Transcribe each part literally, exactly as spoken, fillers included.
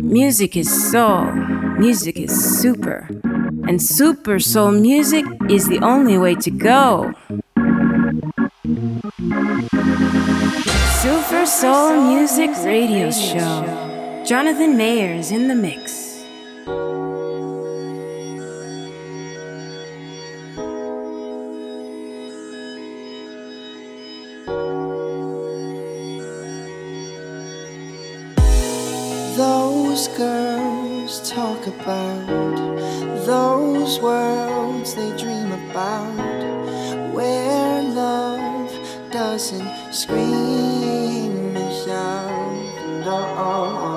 Music is soul, music is super, and super soul music is the only way to go. Super Soul Music Radio Show. Jonathan Mayer is in the mix. Those girls talk about, those worlds they dream about, where love doesn't scream and shout and oh, oh,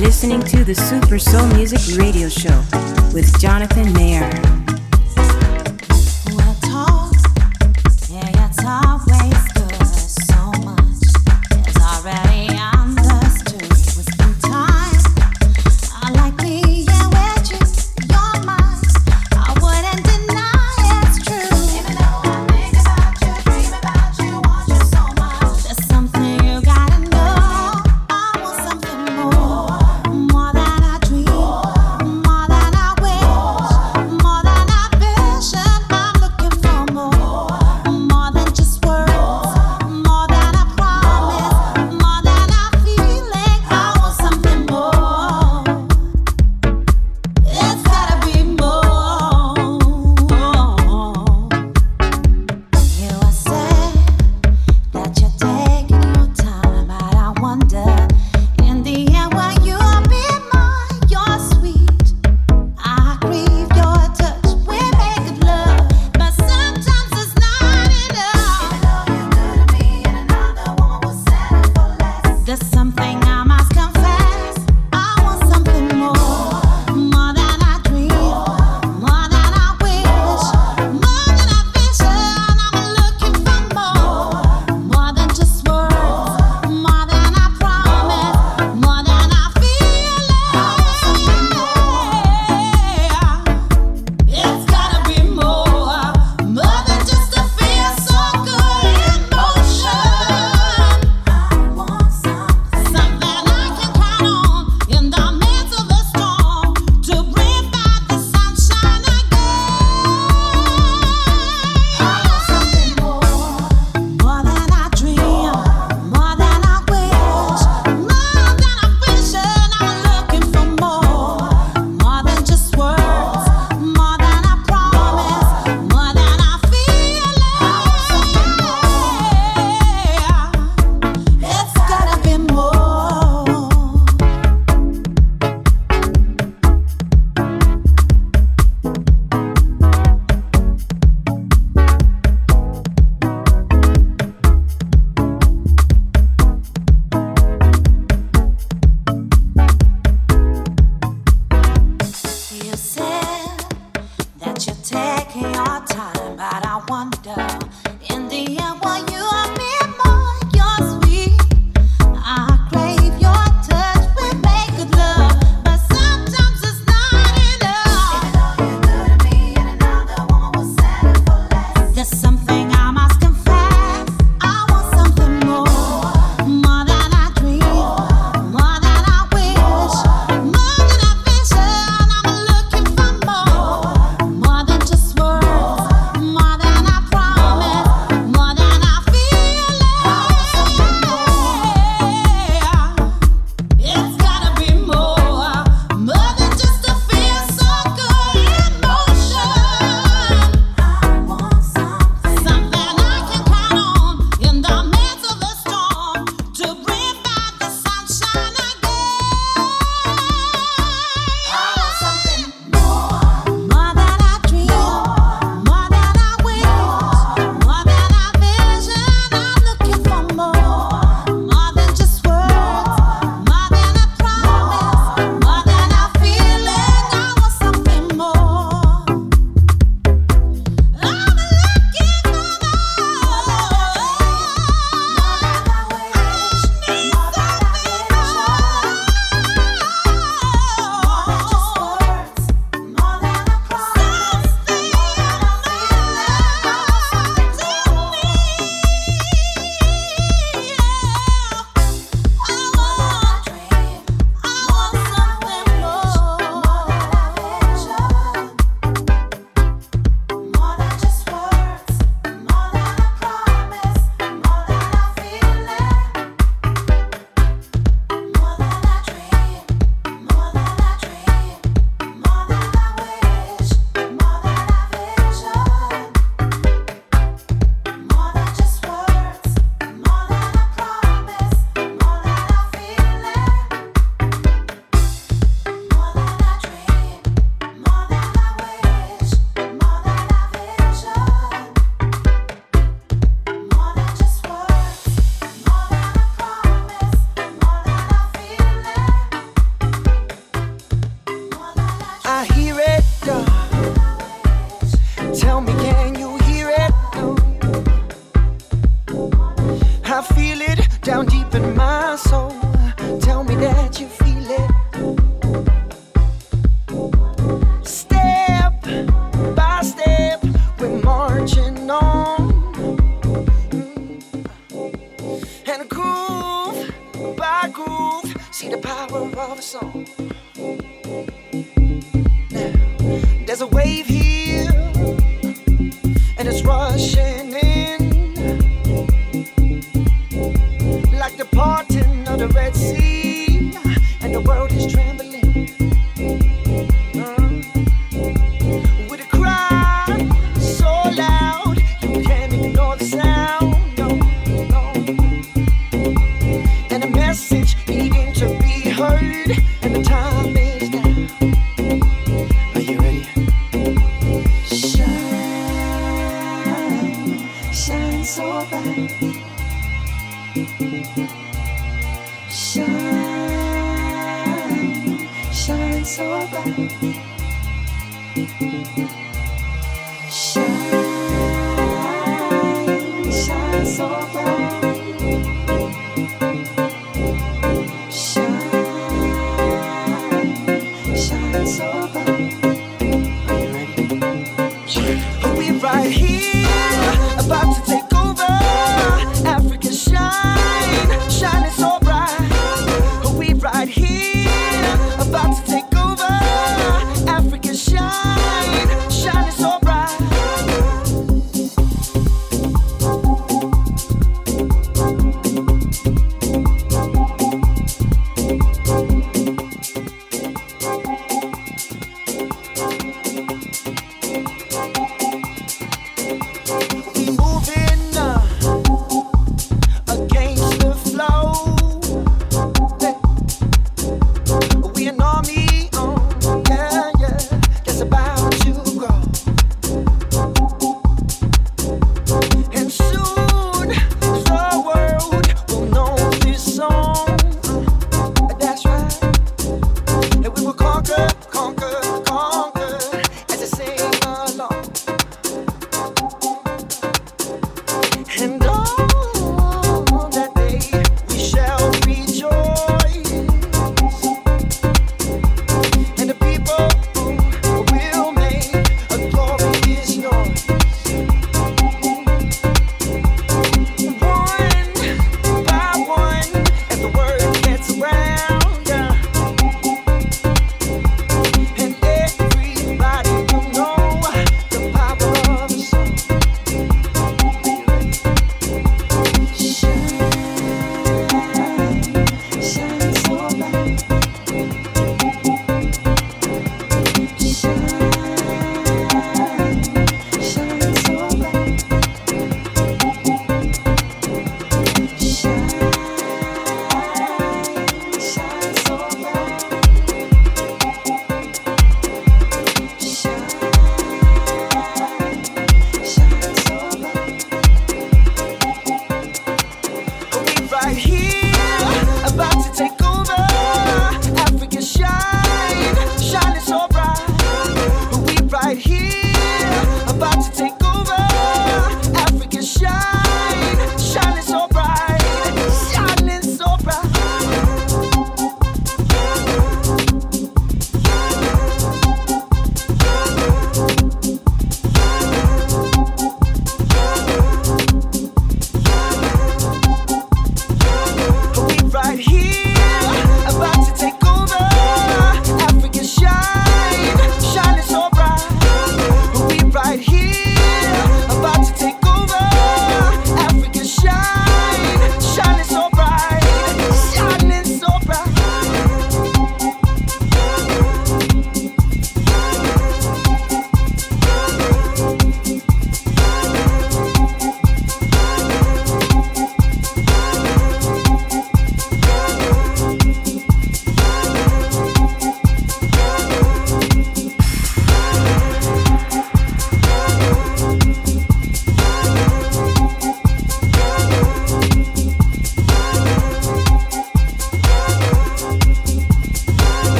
listening to the Super Soul Music Radio Show with Jonathan Mayer. More than my soul. Tell me that you feel it. Step by step, we're marching on. And groove by groove, see the power of a song. Now, there's a wave here, and it's rushing in. Like the parting of the Red Sea, and the world is trembling. Uh, with a cry so loud, you can't ignore the sound. No, no. And a message needing to be heard, and the time is now. Are you ready? Shine, shine so bright. Shine, shine so bright. Shine, shine so bright. Shine, shine so bright. Are you ready? Yeah. We're right here, about to take over Africa. Shine. Shining so bright, we right here, about to take over. Africa shine, shining so bright.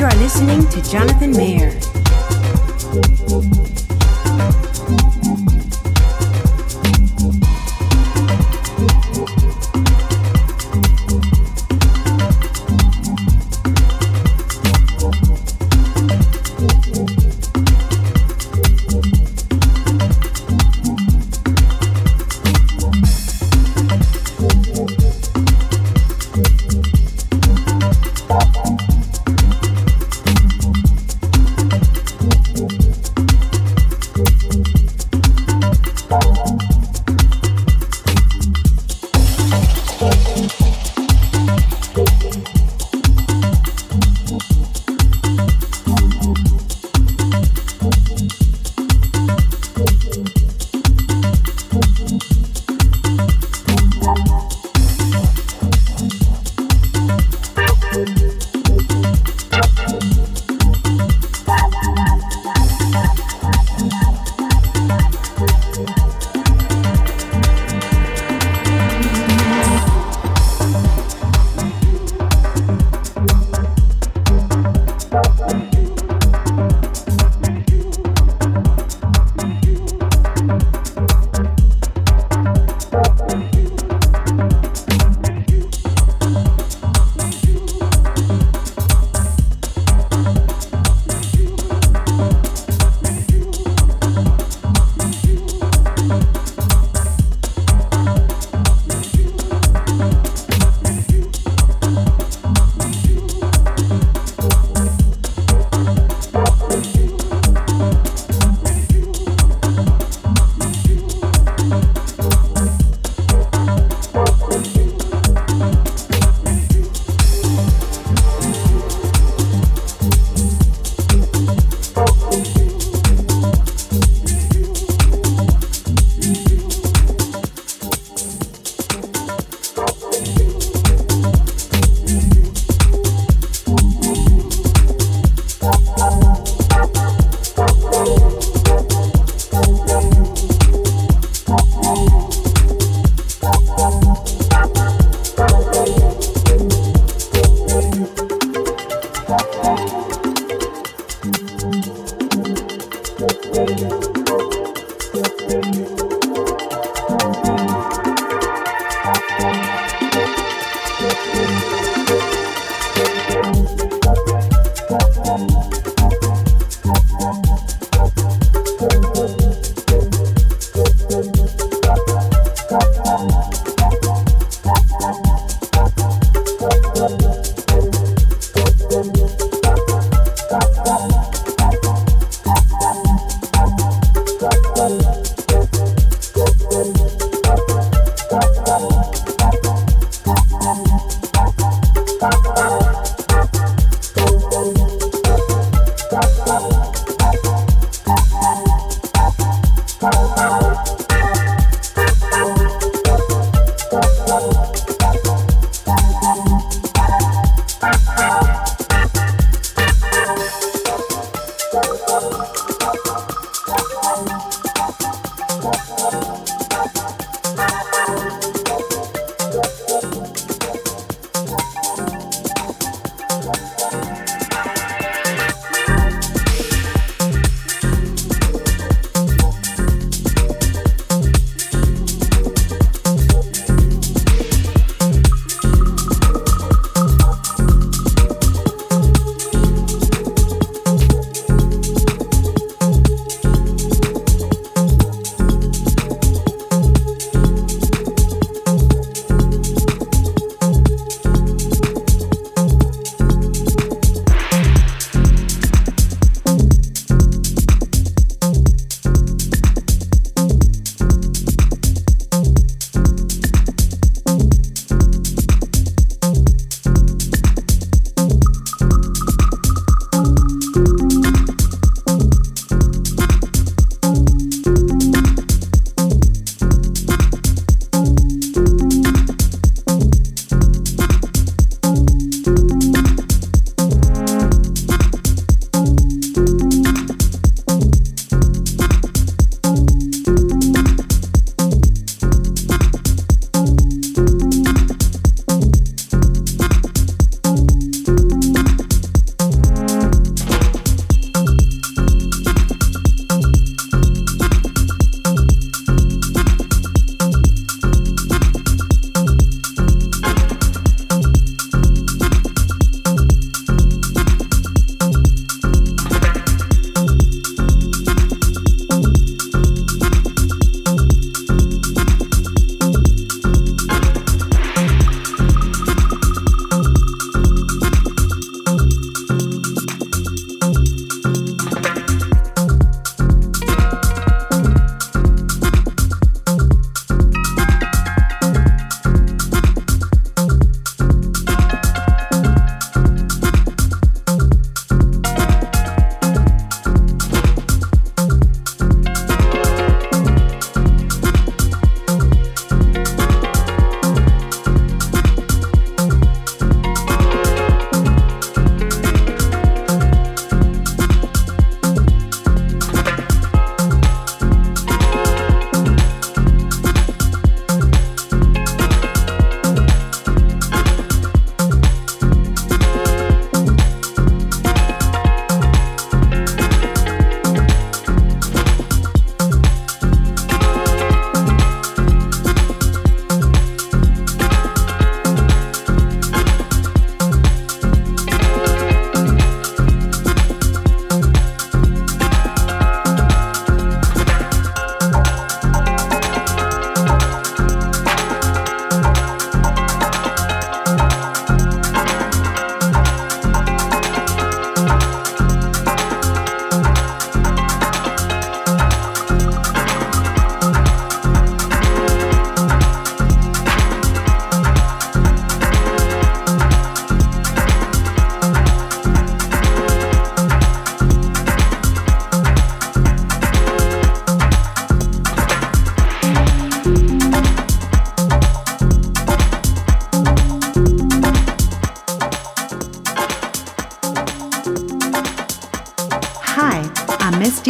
You are listening to Jonathan Mayer.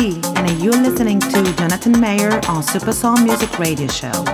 D, and you're listening to Jonathan Mayer on Super Soul Music Radio Show.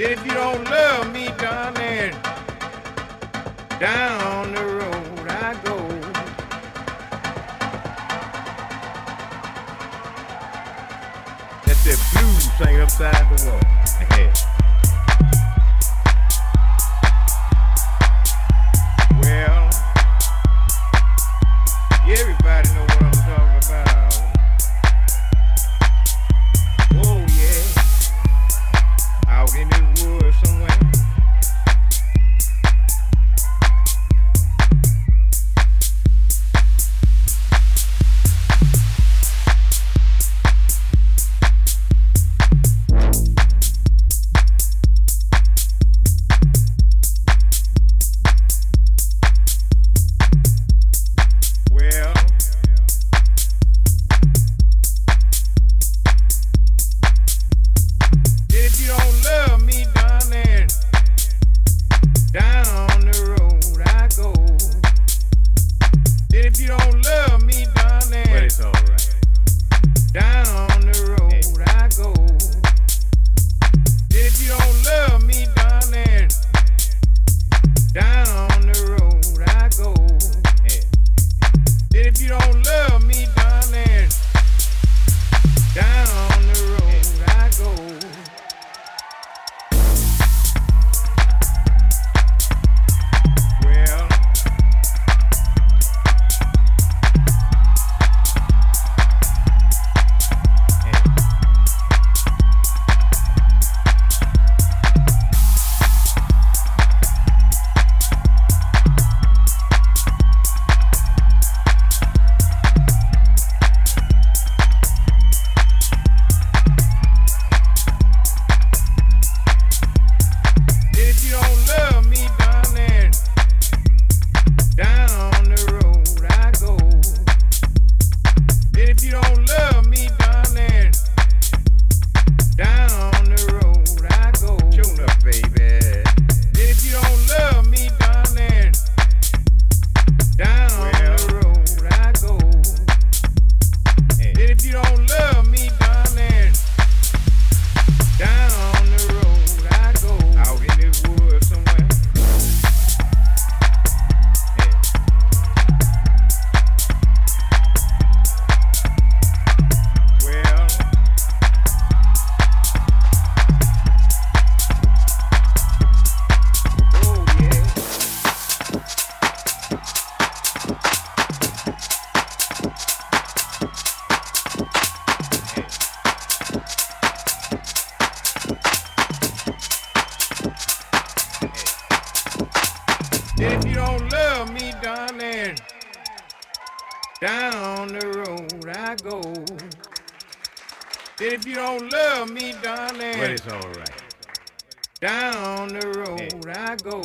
If you don't love me, darling, down the road I go. That's that blues hanging upside the wall. Hey. Well, everybody know what I'm talking about. Oh yeah, out in the woods somewhere. If you don't love me, darling, down the road I go. If you don't love me, darling, well, it's all right. Down the road hey. I go.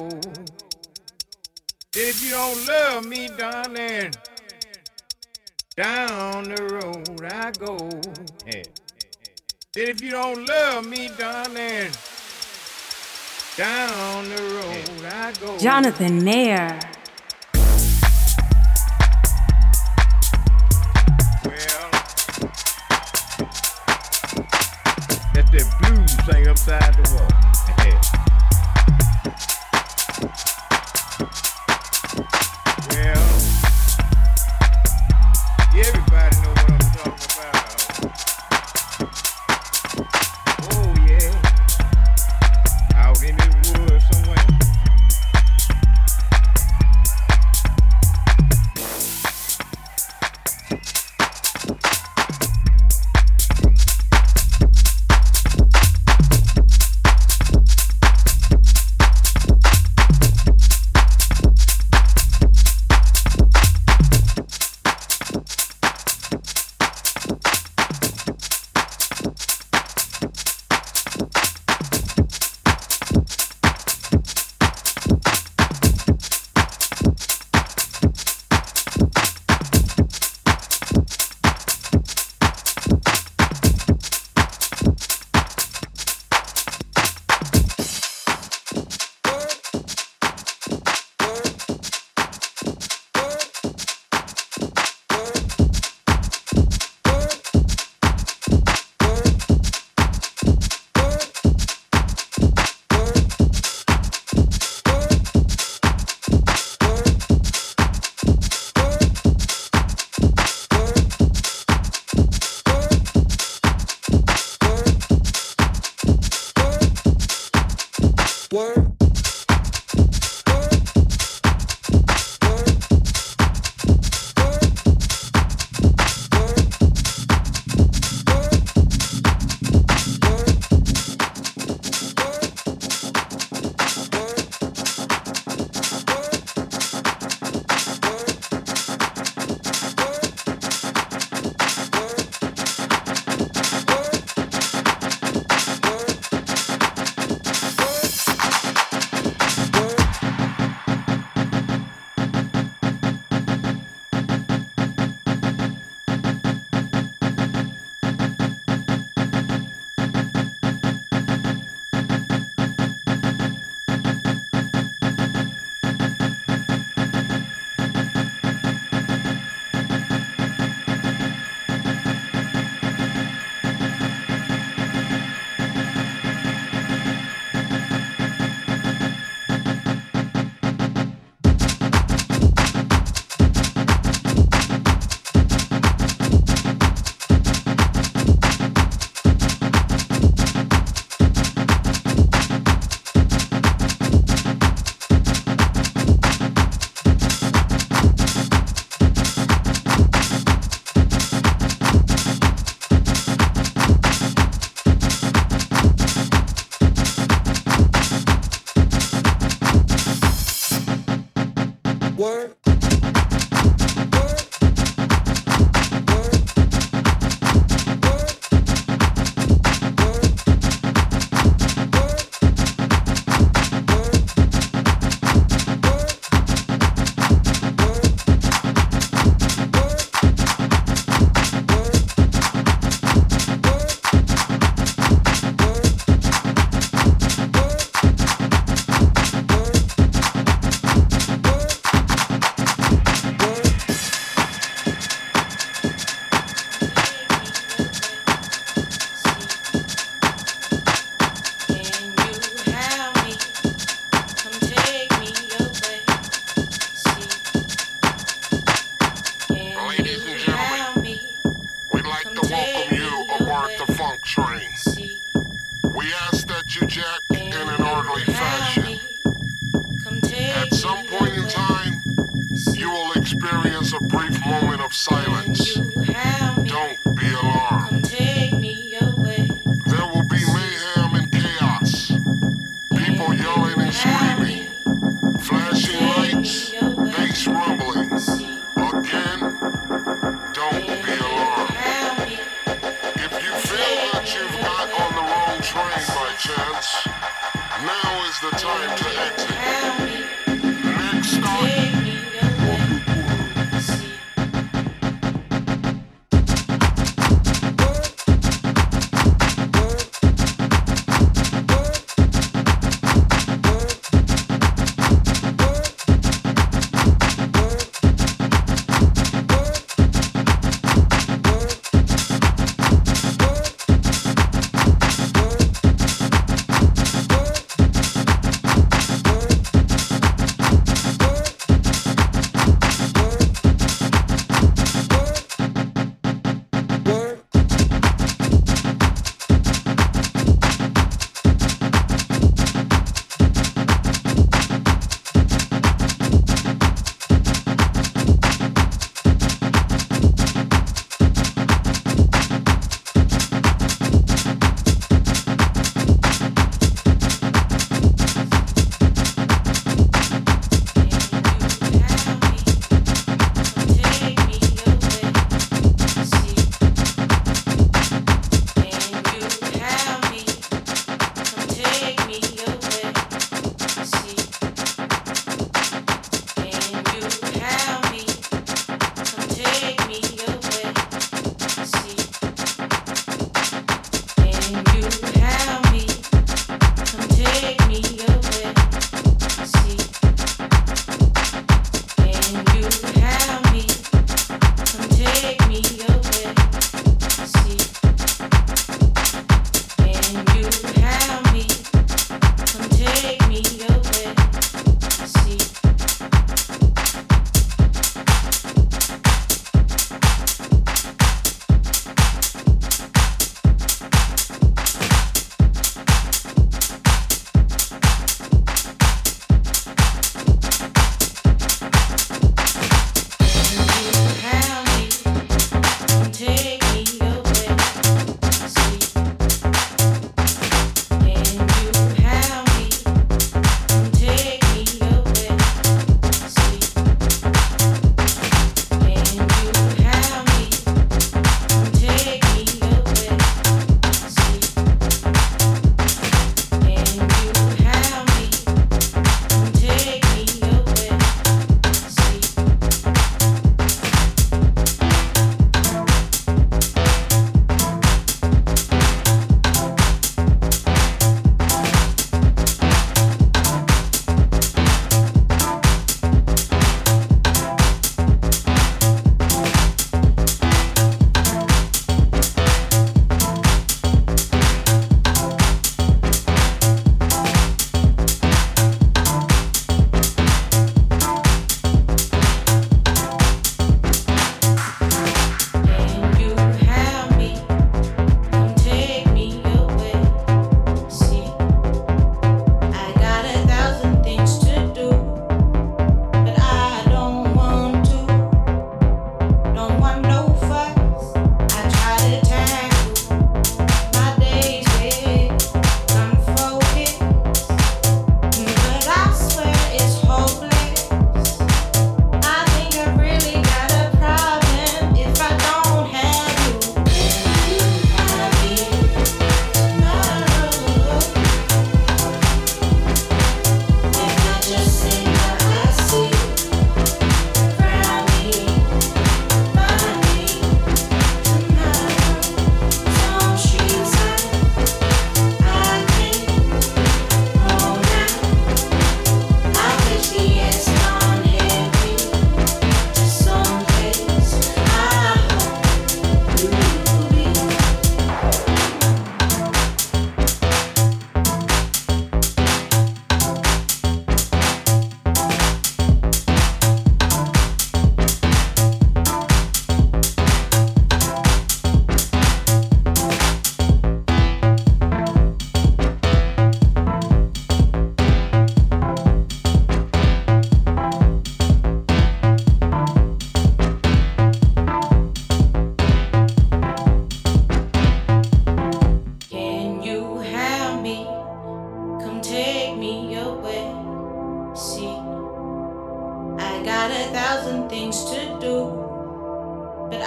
If you don't love me, darling, down the road I go. Hey. If you don't love me, darling, down the road I go. Jonathan Mayer. Well, that's that blues hanging upside the wall. Well, everybody know what I'm talking about. Word. Word.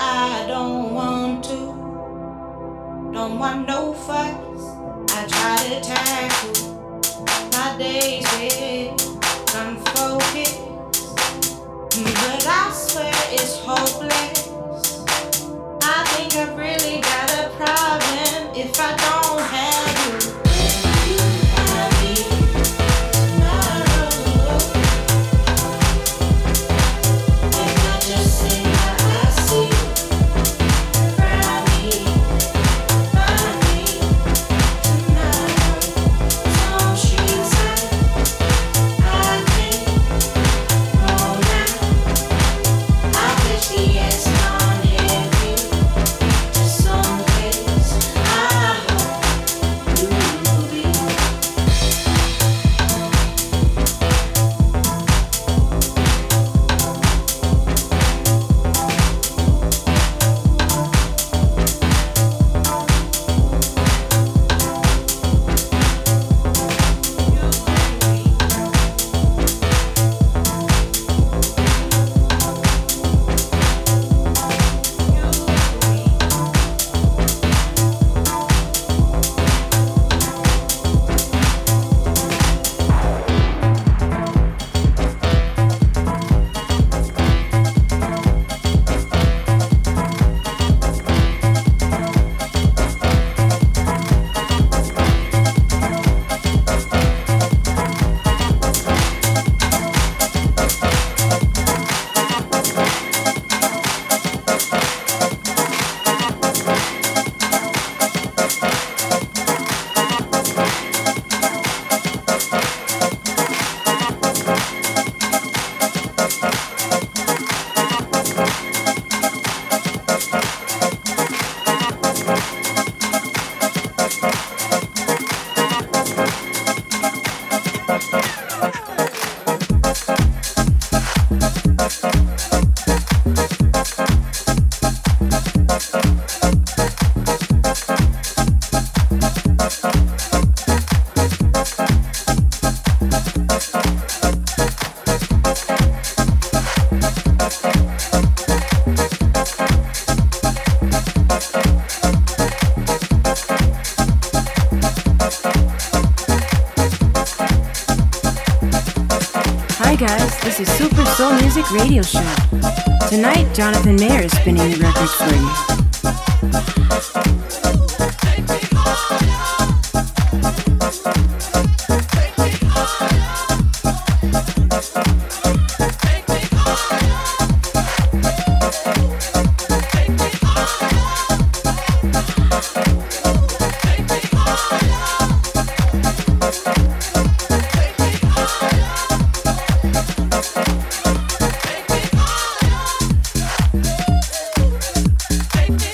I don't want to. Don't want no fights. I try to tackle my days, yeah. I'm focused, but I swear it's hopeless. I think I've really got a problem if I don't have you. Radio show. Tonight, Jonathan Mayer is spinning the records for you. Thank you.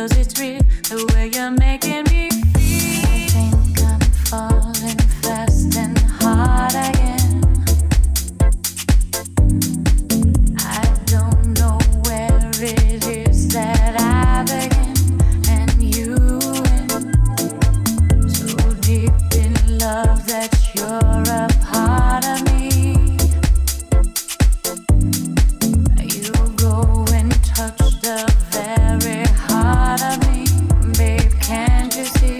'cause it's real, the way you're making me feel. I think I'm falling fast and hard again. I don't know where it is that I begin and you end. So deep in love that you're a part of me. You go and touch the very heart of me, babe, can't you see?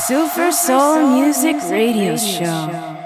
Silver Soul Music Radio Show.